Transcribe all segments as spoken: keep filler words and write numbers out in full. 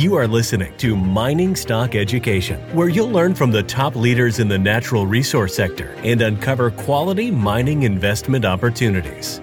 You are listening to Mining Stock Education, where you'll learn from the top leaders in the natural resource sector and uncover quality mining investment opportunities.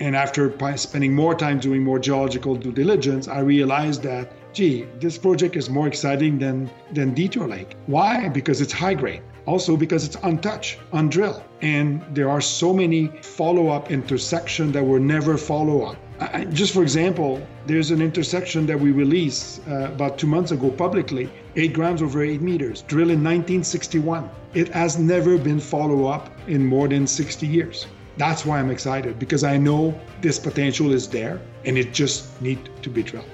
And after spending more time doing more geological due diligence, I realized that, gee, this project is more exciting than, than Detour Lake. Why? Because it's high grade. Also because it's untouched, undrilled. And there are so many follow-up intersections that were never follow-up. I, just for example, there's an intersection that we released uh, about two months ago publicly, eight grams over eight meters, drilled in nineteen sixty-one. It has never been follow-up in more than sixty years. That's why I'm excited, because I know this potential is there and it just needs to be drilled.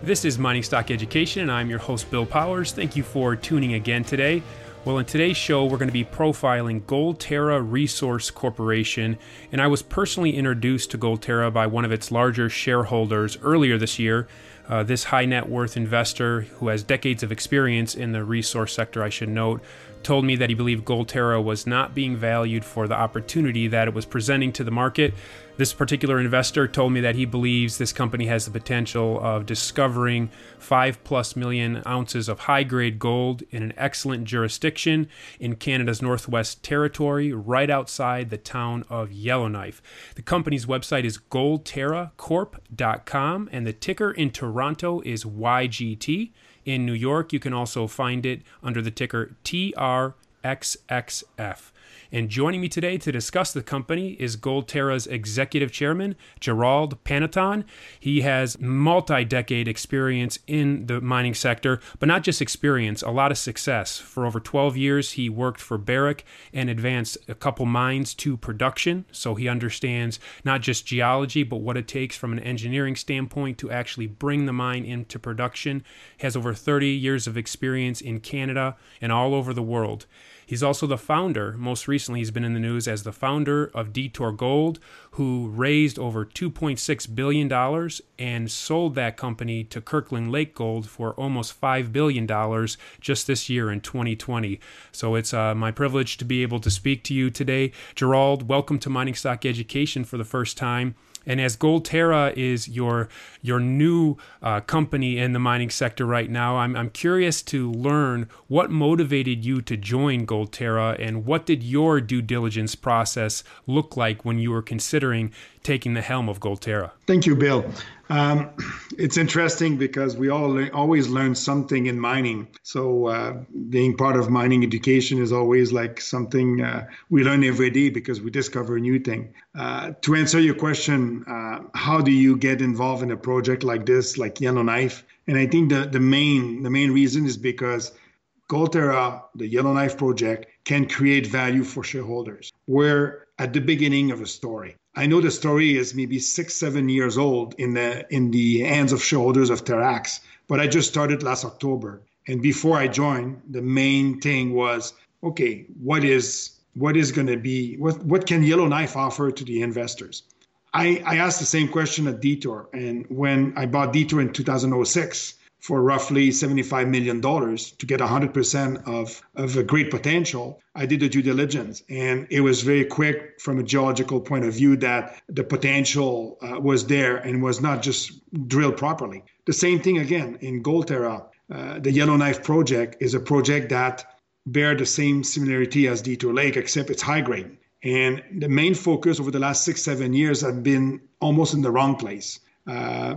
This is Mining Stock Education, and I'm your host, Bill Powers. Thank you for tuning again today. Well, in today's show, we're going to be profiling Gold Terra Resource Corporation, and I was personally introduced to Gold Terra by one of its larger shareholders earlier this year. Uh, this high net worth investor, who has decades of experience in the resource sector, I should note, told me that he believed Gold Terra was not being valued for the opportunity that it was presenting to the market. This particular investor told me that he believes this company has the potential of discovering five plus million ounces of high-grade gold in an excellent jurisdiction in Canada's Northwest Territory, right outside the town of Yellowknife. The company's website is gold terra corp dot com, and the ticker in Toronto is Y G T. In New York, you can also find it under the ticker T R X X F. And joining me today to discuss the company is Gold Terra's executive chairman, Gerald Panneton. He has multi-decade experience in the mining sector, but not just experience, a lot of success. For over twelve years, he worked for Barrick and advanced a couple mines to production. So he understands not just geology, but what it takes from an engineering standpoint to actually bring the mine into production. He has over thirty years of experience in Canada and all over the world. He's also the founder. Most recently, he's been in the news as the founder of Detour Gold, who raised over two point six billion dollars and sold that company to Kirkland Lake Gold for almost five billion dollars just this year in twenty twenty. So it's uh, my privilege to be able to speak to you today. Gerald, welcome to Mining Stock Education for the first time. And as Gold Terra is your your new uh, company in the mining sector right now, I'm I'm curious to learn what motivated you to join Gold Terra, and what did your due diligence process look like when you were considering taking the helm of Gold Terra? Thank you, Bill. Um, it's interesting because we all le- always learn something in mining. So uh, being part of mining education is always like something uh, we learn every day, because we discover a new thing. Uh, to answer your question, uh, how do you get involved in a project like this, like Yellowknife? And I think the, the main the main reason is because Gold Terra, the Yellowknife project, can create value for shareholders. We're at the beginning of a story. I know the story is maybe six, seven years old in the in the hands of shareholders of Terrax, but I just started last October. And before I joined, the main thing was, okay, what is what is going to be, what, what can Yellowknife offer to the investors? I, I asked the same question at Detour. And when I bought Detour in two thousand six for roughly seventy-five million dollars to get one hundred percent of, of a great potential, I did the due diligence, and it was very quick from a geological point of view that the potential uh, was there and was not just drilled properly. The same thing again in Gold Terra. Uh, the Yellowknife project is a project that bear the same similarity as Detour Lake, except it's high grade. And the main focus over the last six, seven years have been almost in the wrong place. Uh,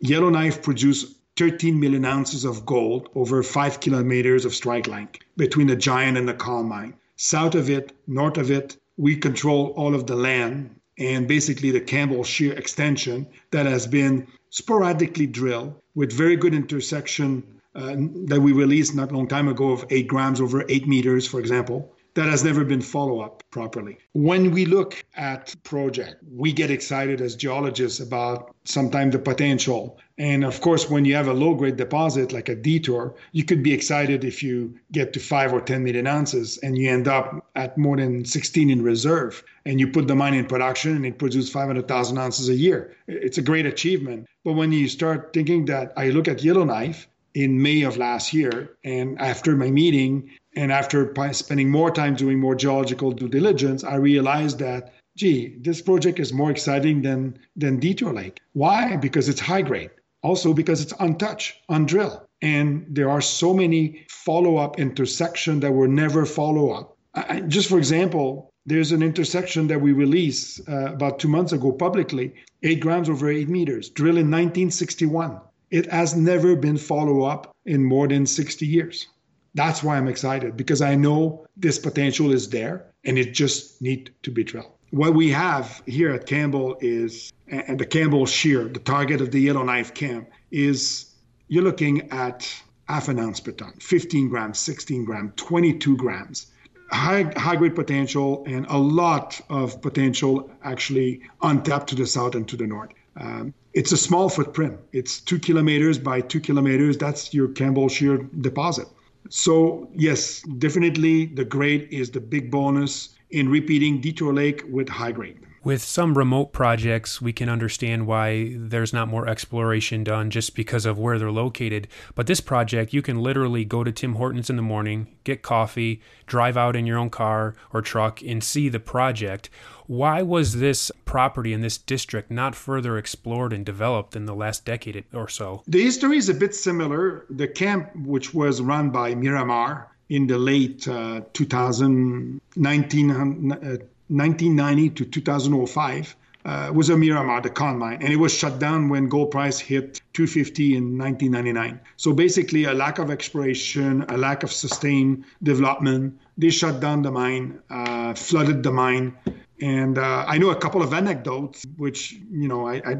Yellowknife produced thirteen million ounces of gold over five kilometers of strike length between the Giant and the Con Mine. South of it, north of it, we control all of the land and basically the Campbell Shear extension that has been sporadically drilled with very good intersection uh, that we released not long time ago of eight grams over eight meters, for example, that has never been followed up properly. When we look at project, we get excited as geologists about sometimes the potential. And of course, when you have a low-grade deposit like a Detour, you could be excited if you get to five or ten million ounces and you end up at more than sixteen in reserve, and you put the mine in production and it produces five hundred thousand ounces a year. It's a great achievement. But when you start thinking that, I look at Yellowknife in May of last year, and after my meeting, and after spending more time doing more geological due diligence, I realized that, gee, this project is more exciting than, than Detour Lake. Why? Because it's high grade. also because it's untouched, undrilled. And there are so many follow-up intersections that were never follow-up. I, just for example, there's an intersection that we released uh, about two months ago publicly, eight grams over eight meters, drilled in nineteen sixty-one. It has never been follow-up in more than sixty years. That's why I'm excited, because I know this potential is there and it just needs to be drilled. What we have here at Campbell is, and the Campbell Shear, the target of the Yellowknife camp, is you're looking at half an ounce per ton, fifteen grams, sixteen grams, twenty-two grams. High, high grade potential and a lot of potential actually untapped to the south and to the north. Um, it's a small footprint. It's two kilometers by two kilometers. That's your Campbell Shear deposit. So yes, definitely the grade is the big bonus in repeating Detour Lake with high grade. With some remote projects, we can understand why there's not more exploration done just because of where they're located. But this project, you can literally go to Tim Hortons in the morning, get coffee, drive out in your own car or truck, and see the project. Why was this property in this district not further explored and developed in the last decade or so? The history is a bit similar. The camp, which was run by Miramar in the late uh, two thousand nineteen, uh, nineteen ninety to two thousand five uh, was a Miramar, the Con Mine, and it was shut down when gold price hit two fifty in nineteen ninety-nine. So basically a lack of exploration, a lack of sustained development. They shut down the mine, uh, flooded the mine. And uh, I know a couple of anecdotes, which, you know, I, I,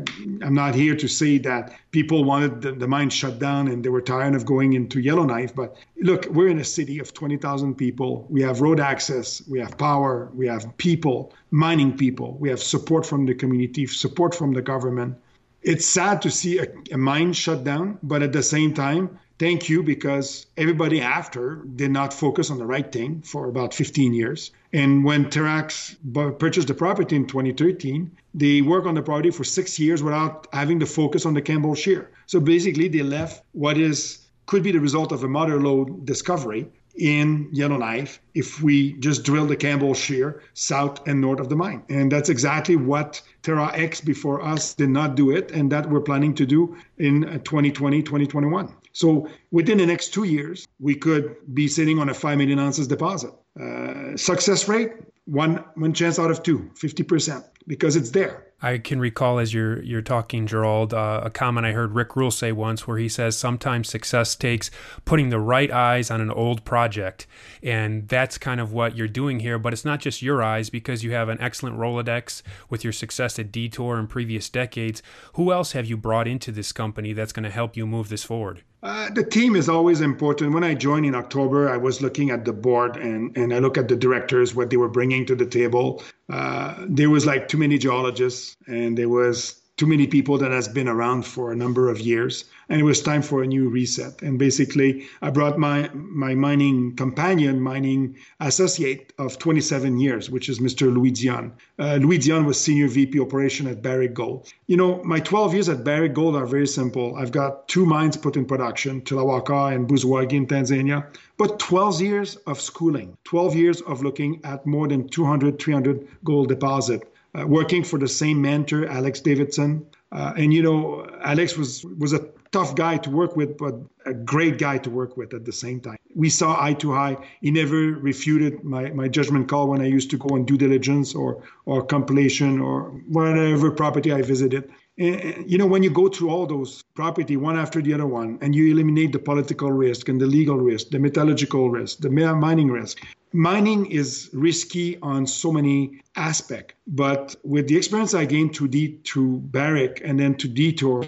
I'm not here to say that people wanted the, the mine shut down and they were tired of going into Yellowknife. But look, we're in a city of twenty thousand people. We have road access. We have power. We have people, mining people. We have support from the community, support from the government. It's sad to see a, a mine shut down, but at the same time, thank you, because everybody after did not focus on the right thing for about fifteen years. And when Terrax purchased the property in twenty thirteen, they worked on the property for six years without having to focus on the Campbell Shear. So basically, they left what is could be the result of a mother lode discovery in Yellowknife if we just drill the Campbell Shear south and north of the mine. And that's exactly what Terrax before us did not do it, and that we're planning to do in twenty twenty, twenty twenty-one. So within the next two years, we could be sitting on a five million ounces deposit. Uh, success rate, one one chance out of two, fifty percent, because it's there. I can recall as you're you're talking, Gerald, uh, a comment I heard Rick Rule say once where he says sometimes success takes putting the right eyes on an old project. And that's kind of what you're doing here. But it's not just your eyes, because you have an excellent Rolodex with your success at Detour in previous decades. Who else have you brought into this company that's going to help you move this forward? Uh, the team is always important. When I joined in October, I was looking at the board and, and I look at the directors, what they were bringing to the table. Uh, there was like too many geologists and there was too many people that has been around for a number of years. And it was time for a new reset. And basically, I brought my, my mining companion, mining associate of twenty-seven years, which is Mister Louis Dion. Uh, Louis Dion was Senior V P Operation at Barrick Gold. You know, my twelve years at Barrick Gold are very simple. I've got two mines put in production, Tulawaka and Buzwagi in Tanzania, but twelve years of schooling, twelve years of looking at more than two hundred, three hundred gold deposit, uh, working for the same mentor, Alex Davidson. Uh, and, you know, Alex was, was a tough guy to work with, but a great guy to work with at the same time. We saw eye to eye. He never refuted my, my judgment call when I used to go on due diligence or or compilation or whatever property I visited. And, you know, when you go through all those property one after the other one, and you eliminate the political risk and the legal risk, the metallurgical risk, the mining risk. Mining is risky on so many aspects, but with the experience I gained to D to Barrick and then to Detour,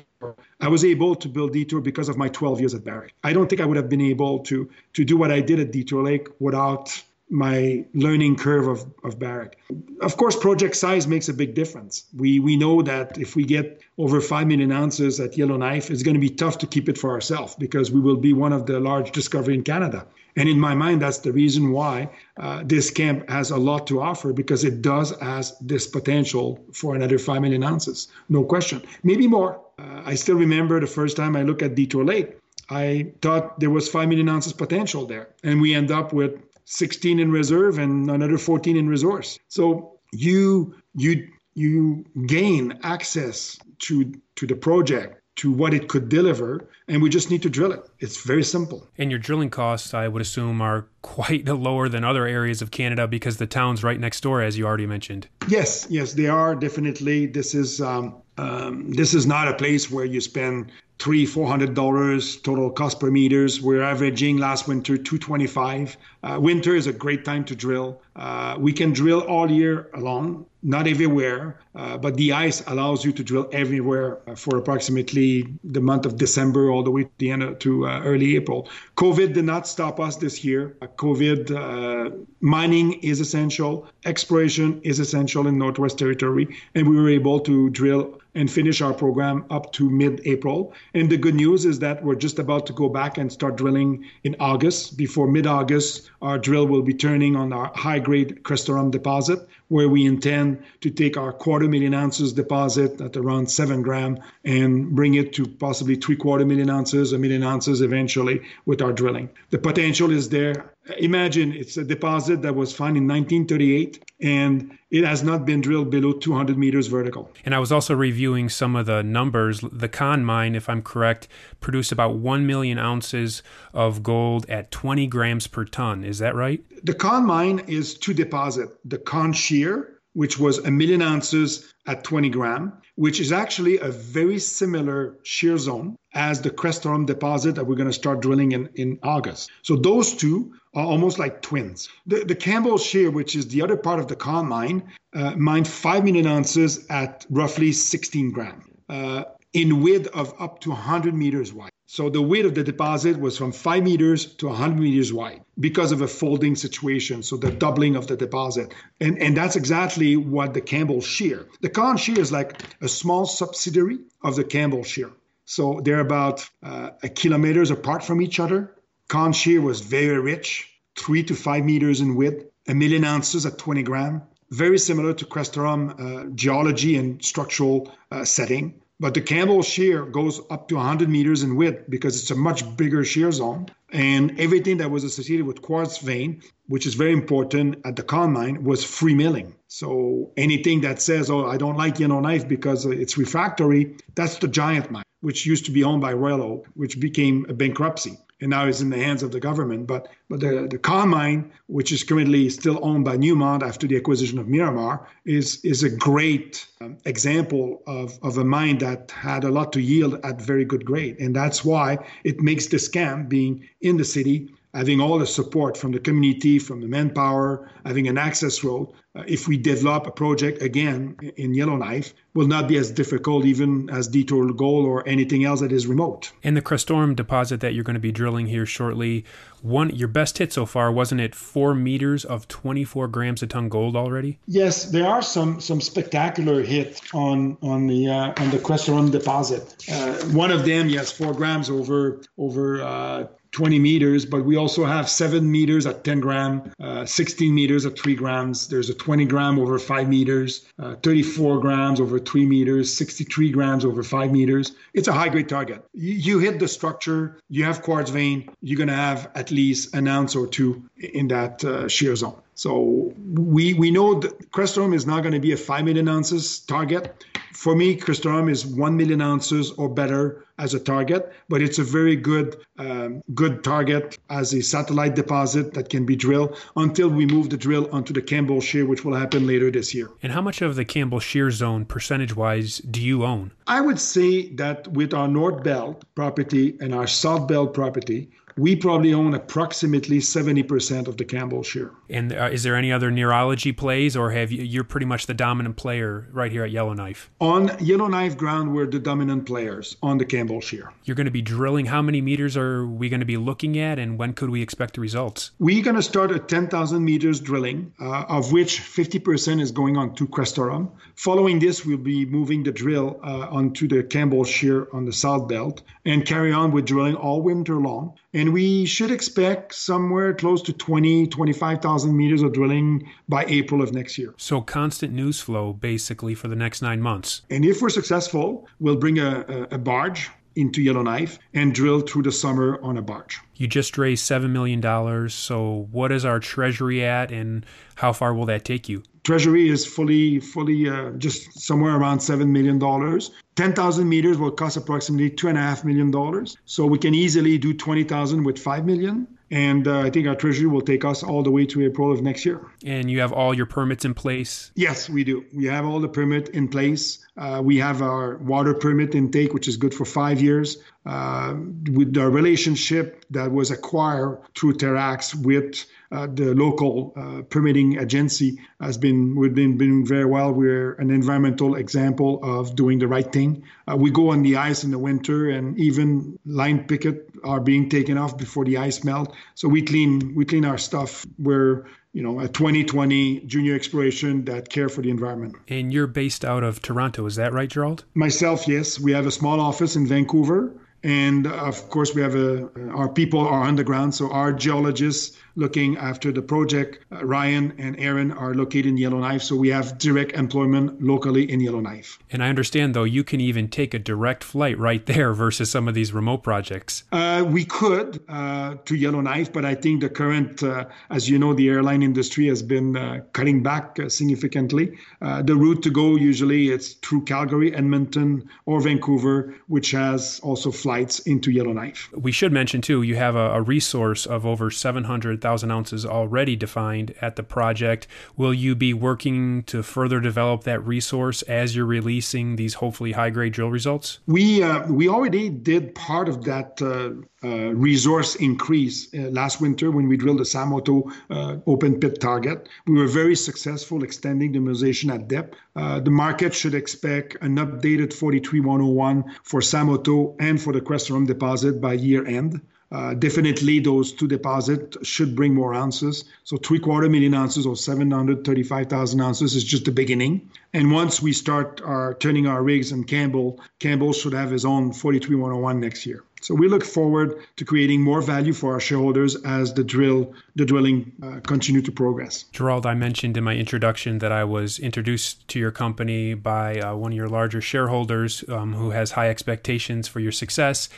I was able to build Detour because of my twelve years at Barrick. I don't think I would have been able to to do what I did at Detour Lake without my learning curve of, of Barrick. Of course, project size makes a big difference. We we know that if we get over five million ounces at Yellowknife, it's going to be tough to keep it for ourselves because we will be one of the large discovery in Canada. And in my mind, that's the reason why uh, this camp has a lot to offer, because it does has this potential for another five million ounces, no question. Maybe more. Uh, I still remember the first time I looked at Detour Lake, I thought there was five million ounces potential there. And we end up with sixteen in reserve and another fourteen in resource. So you you you gain access to to the project to what it could deliver, and we just need to drill it. It's very simple. And your drilling costs, I would assume, are quite lower than other areas of Canada because the town's right next door, as you already mentioned. Yes, yes, they are definitely. This is um, um, this is not a place where you spend three, four hundred dollars total cost per meters. We're averaging last winter two twenty-five. Uh, winter is a great time to drill. Uh, we can drill all year long. Not everywhere, uh, but the ice allows you to drill everywhere uh, for approximately the month of December all the way to the end of, to uh, early April. COVID did not stop us this year. Uh, COVID uh, mining is essential, exploration is essential in Northwest Territory, and we were able to drill and finish our program up to mid-April. And the good news is that we're just about to go back and start drilling in August. Before mid-August, our drill will be turning on our high-grade Crestaurum deposit, where we intend to take our quarter million ounces deposit at around seven gram and bring it to possibly three quarter million ounces, a million ounces eventually with our drilling. The potential is there. Imagine it's a deposit that was found in nineteen thirty-eight, and it has not been drilled below two hundred meters vertical. And I was also reviewing some of the numbers. The Con Mine, if I'm correct, produced about one million ounces of gold at twenty grams per ton. Is that right? The Con Mine is two deposits. The Con Shear, which was a million ounces at twenty gram, which is actually a very similar shear zone as the Crestaurum deposit that we're going to start drilling in, in August. So those two are almost like twins. The, the Campbell Shear, which is the other part of the Con Mine, uh, mined five million ounces at roughly sixteen grams uh, in width of up to one hundred meters wide. So the width of the deposit was from five meters to one hundred meters wide because of a folding situation, so the doubling of the deposit. And, and that's exactly what the Campbell Shear. The Con Shear is like a small subsidiary of the Campbell Shear. So they're about uh, a kilometers apart from each other. Con Shear was very rich, three to five meters in width, a million ounces at twenty gram, very similar to Crestaurum uh, geology and structural uh, setting. But the Campbell Shear goes up to one hundred meters in width because it's a much bigger shear zone. And everything that was associated with quartz vein, which is very important at the Con Mine, was free milling. So anything that says, oh, I don't like Yellowknife because it's refractory, that's the Giant Mine, which used to be owned by Royal Oak, which became a bankruptcy. And now it's in the hands of the government. But but the, the Con Mine, which is currently still owned by Newmont after the acquisition of Miramar, is is a great um, example of, of a mine that had a lot to yield at very good grade. And that's why it makes this camp, being in the city, having all the support from the community, from the manpower, having an access road. Uh, if we develop a project again in Yellowknife, will not be as difficult even as Detour Gold or anything else that is remote. And the Crestaurum deposit that you're going to be drilling here shortly, one your best hit so far, wasn't it four meters of twenty-four grams a ton gold already? Yes, there are some some spectacular hits on on the uh, on the Crestaurum deposit. Uh, one of them, yes, four grams over over. Uh, twenty meters, but we also have seven meters at ten gram, uh, sixteen meters at three grams. There's a twenty gram over five meters, uh, thirty-four grams over three meters, sixty-three grams over five meters. It's a high grade target. You, you hit the structure, you have quartz vein, you're going to have at least an ounce or two in that uh, shear zone. So we, we know that Crestaurum is not going to be a five million ounces target. For me, Crestaurum is one million ounces or better as a target, but it's a very good um, good target as a satellite deposit that can be drilled until we move the drill onto the Campbell Shear, which will happen later this year. And how much of the Campbell Shear zone, percentage-wise, do you own? I would say that with our North Belt property and our South Belt property, we probably own approximately seventy percent of the Campbell Shear. And uh, is there any other neurology plays, or have you, you're pretty much the dominant player right here at Yellowknife? On Yellowknife ground, we're the dominant players on the Campbell Shear. You're going to be drilling. How many meters are we going to be looking at, and when could we expect the results? We're going to start at ten thousand meters drilling, uh, of which fifty percent is going on to Crestaurum. Following this, we'll be moving the drill uh, onto the Campbell Shear on the South Belt and carry on with drilling all winter long. And we should expect somewhere close to twenty, twenty-five thousand meters of drilling by April of next year. So constant news flow, basically, for the next nine months. And if we're successful, we'll bring a, a, a barge into Yellowknife and drill through the summer on a barge. You just raised seven million dollars. So what is our treasury at, and how far will that take you? Treasury is fully, fully uh, just somewhere around seven million dollars. ten thousand meters will cost approximately two point five million dollars. So we can easily do twenty thousand with five million dollars. And uh, I think our treasury will take us all the way to April of next year. And you have all your permits in place? Yes, we do. We have all the permit in place. Uh, we have our water permit intake, which is good for five years. Uh, with the relationship that was acquired through Terrax with uh, the local uh, permitting agency has been, we've been doing very well. We're an environmental example of doing the right thing. Uh, we go on the ice in the winter, and even line picket are being taken off before the ice melt. So we clean, we clean our stuff. We're, you know, a twenty twenty junior exploration that care for the environment. And you're based out of Toronto, is that right, Gerald? Myself, yes. We have a small office in Vancouver. And of course, we have a, our people are on the ground. So our geologists looking after the project, uh, Ryan and Aaron, are located in Yellowknife. So we have direct employment locally in Yellowknife. And I understand, though, you can even take a direct flight right there versus some of these remote projects. Uh, we could uh, to Yellowknife, but I think the current, uh, as you know, the airline industry has been uh, cutting back uh, significantly. Uh, the route to go usually it's through Calgary, Edmonton, or Vancouver, which has also flights into Yellowknife. We should mention too, you have a, a resource of over seven hundred thousand ounces already defined at the project. Will you be working to further develop that resource as you're releasing these hopefully high-grade drill results? We uh, we already did part of that uh, uh, resource increase uh, last winter when we drilled the Samoto uh, open pit target. We were very successful extending the mineralization at depth. Uh, the market should expect an updated forty-three one oh one for Samoto and for the Crestaurum deposit by year end. Uh, definitely those two deposits should bring more ounces. So three quarter million ounces or seven hundred thirty-five thousand ounces is just the beginning. And once we start our turning our rigs in Campbell, Campbell should have his own forty-three one oh one next year. So we look forward to creating more value for our shareholders as the drill, the drilling uh, continue to progress. Gerald, I mentioned in my introduction that I was introduced to your company by uh, one of your larger shareholders um, who has high expectations for your success.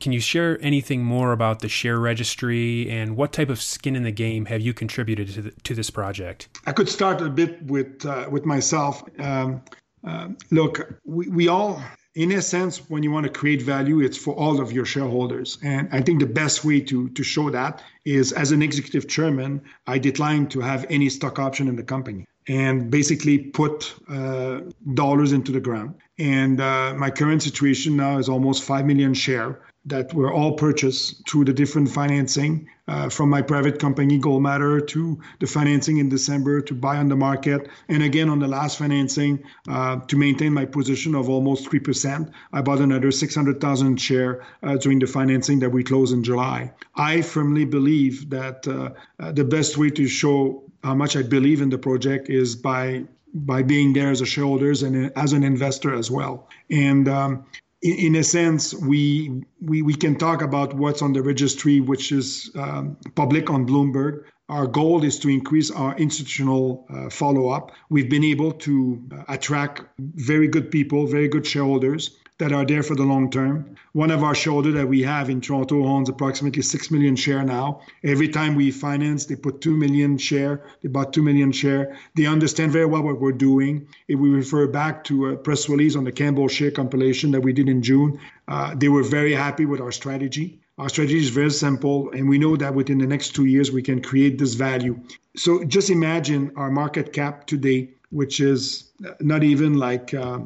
Can you share anything more about the share registry and what type of skin in the game have you contributed to, the, to this project? I could start a bit with, uh, with myself. Um, uh, look, we, we all... In a sense, when you want to create value, it's for all of your shareholders. And I think the best way to, to show that is as an executive chairman, I declined to have any stock option in the company and basically put uh, dollars into the ground. And uh, my current situation now is almost five million share that were all purchased through the different financing uh, from my private company, Gold Matter, to the financing in December to buy on the market. And again, on the last financing, uh, to maintain my position of almost three percent, I bought another six hundred thousand share uh, during the financing that we closed in July. I firmly believe that uh, uh, the best way to show how much I believe in the project is by by being there as a shareholder and as an investor as well. And um, in a sense, we, we we can talk about what's on the registry, which is um, public on Bloomberg. Our goal is to increase our institutional uh, follow-up. We've been able to attract very good people, very good shareholders that are there for the long term. One of our shareholders that we have in Toronto owns approximately six million share now. Every time we finance, they put two million share, they bought two million share. They understand very well what we're doing. If we refer back to a press release on the Campbell Shear compilation that we did in June, uh, they were very happy with our strategy. Our strategy is very simple, and we know that within the next two years, we can create this value. So just imagine our market cap today, which is not even like... Uh,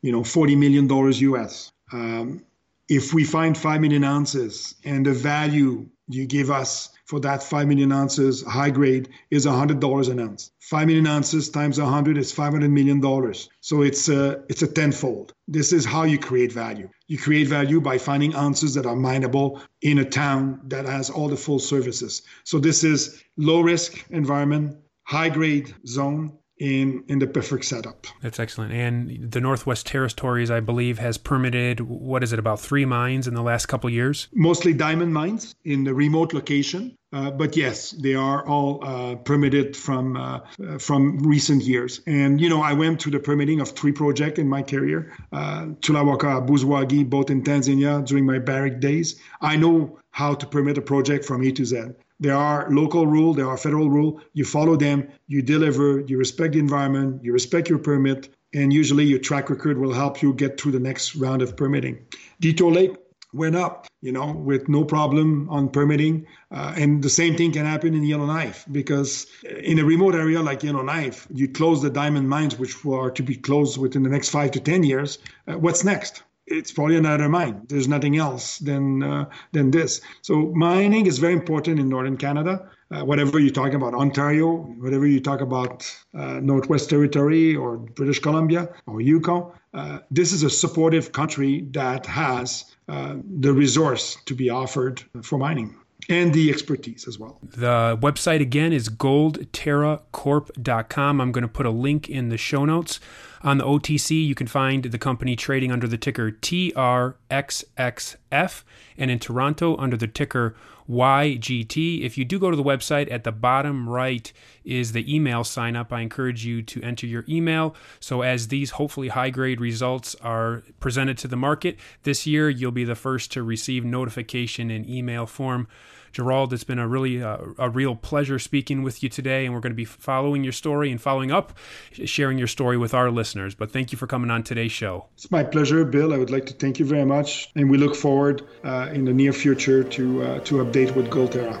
you know, forty million dollars U S. Um, if we find five million ounces and the value you give us for that five million ounces high grade is one hundred dollars an ounce. five million ounces times one hundred is five hundred million dollars. So it's a, it's a tenfold. This is how you create value. You create value by finding ounces that are mineable in a town that has all the full services. So this is low risk environment, high grade zone, in in the perfect setup. That's excellent. And the Northwest Territories, I believe, has permitted, what is it, about three mines in the last couple of years? Mostly diamond mines in the remote location. Uh, but yes, they are all uh, permitted from uh, uh, from recent years. And, you know, I went through the permitting of three projects in my career, uh, Tulawaka, Buzwagi, both in Tanzania during my Barrick days. I know how to permit a project from A to Z. There are local rules, there are federal rules. You follow them, you deliver, you respect the environment, you respect your permit, and usually your track record will help you get through the next round of permitting. Detour Lake went up, you know, with no problem on permitting. Uh, and the same thing can happen in Yellowknife, because in a remote area like Yellowknife, you close the diamond mines, which are to be closed within the next five to ten years. Uh, what's next? It's probably another mine. There's nothing else than uh, than this. So mining is very important in northern Canada. Uh, whatever you talk about Ontario, whatever you talk about uh, Northwest Territory or British Columbia or Yukon, uh, this is a supportive country that has uh, the resource to be offered for mining and the expertise as well. The website, again, is gold terra corp dot com. I'm going to put a link in the show notes. On the O T C, you can find the company trading under the ticker T R X X F, and in Toronto under the ticker Y G T. If you do go to the website, at the bottom right is the email sign up. I encourage you to enter your email. So as these hopefully high-grade results are presented to the market this year, you'll be the first to receive notification in email form. Gerald, it's been a really uh, a real pleasure speaking with you today, and we're going to be following your story and following up, sharing your story with our listeners. But thank you for coming on today's show. It's my pleasure, Bill. I would like to thank you very much, and we look forward uh, in the near future to uh, to update with Gold Terra.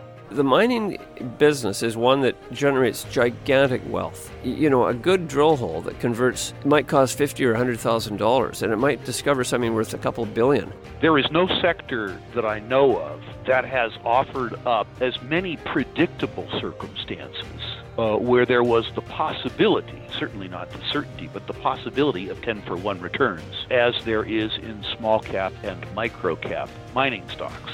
The mining business is one that generates gigantic wealth. You know, a good drill hole that converts might cost fifty or a hundred thousand dollars, and it might discover something worth a couple billion. There is no sector that I know of that has offered up as many predictable circumstances uh, where there was the possibility, certainly not the certainty, but the possibility of ten for one returns, as there is in small cap and micro cap mining stocks.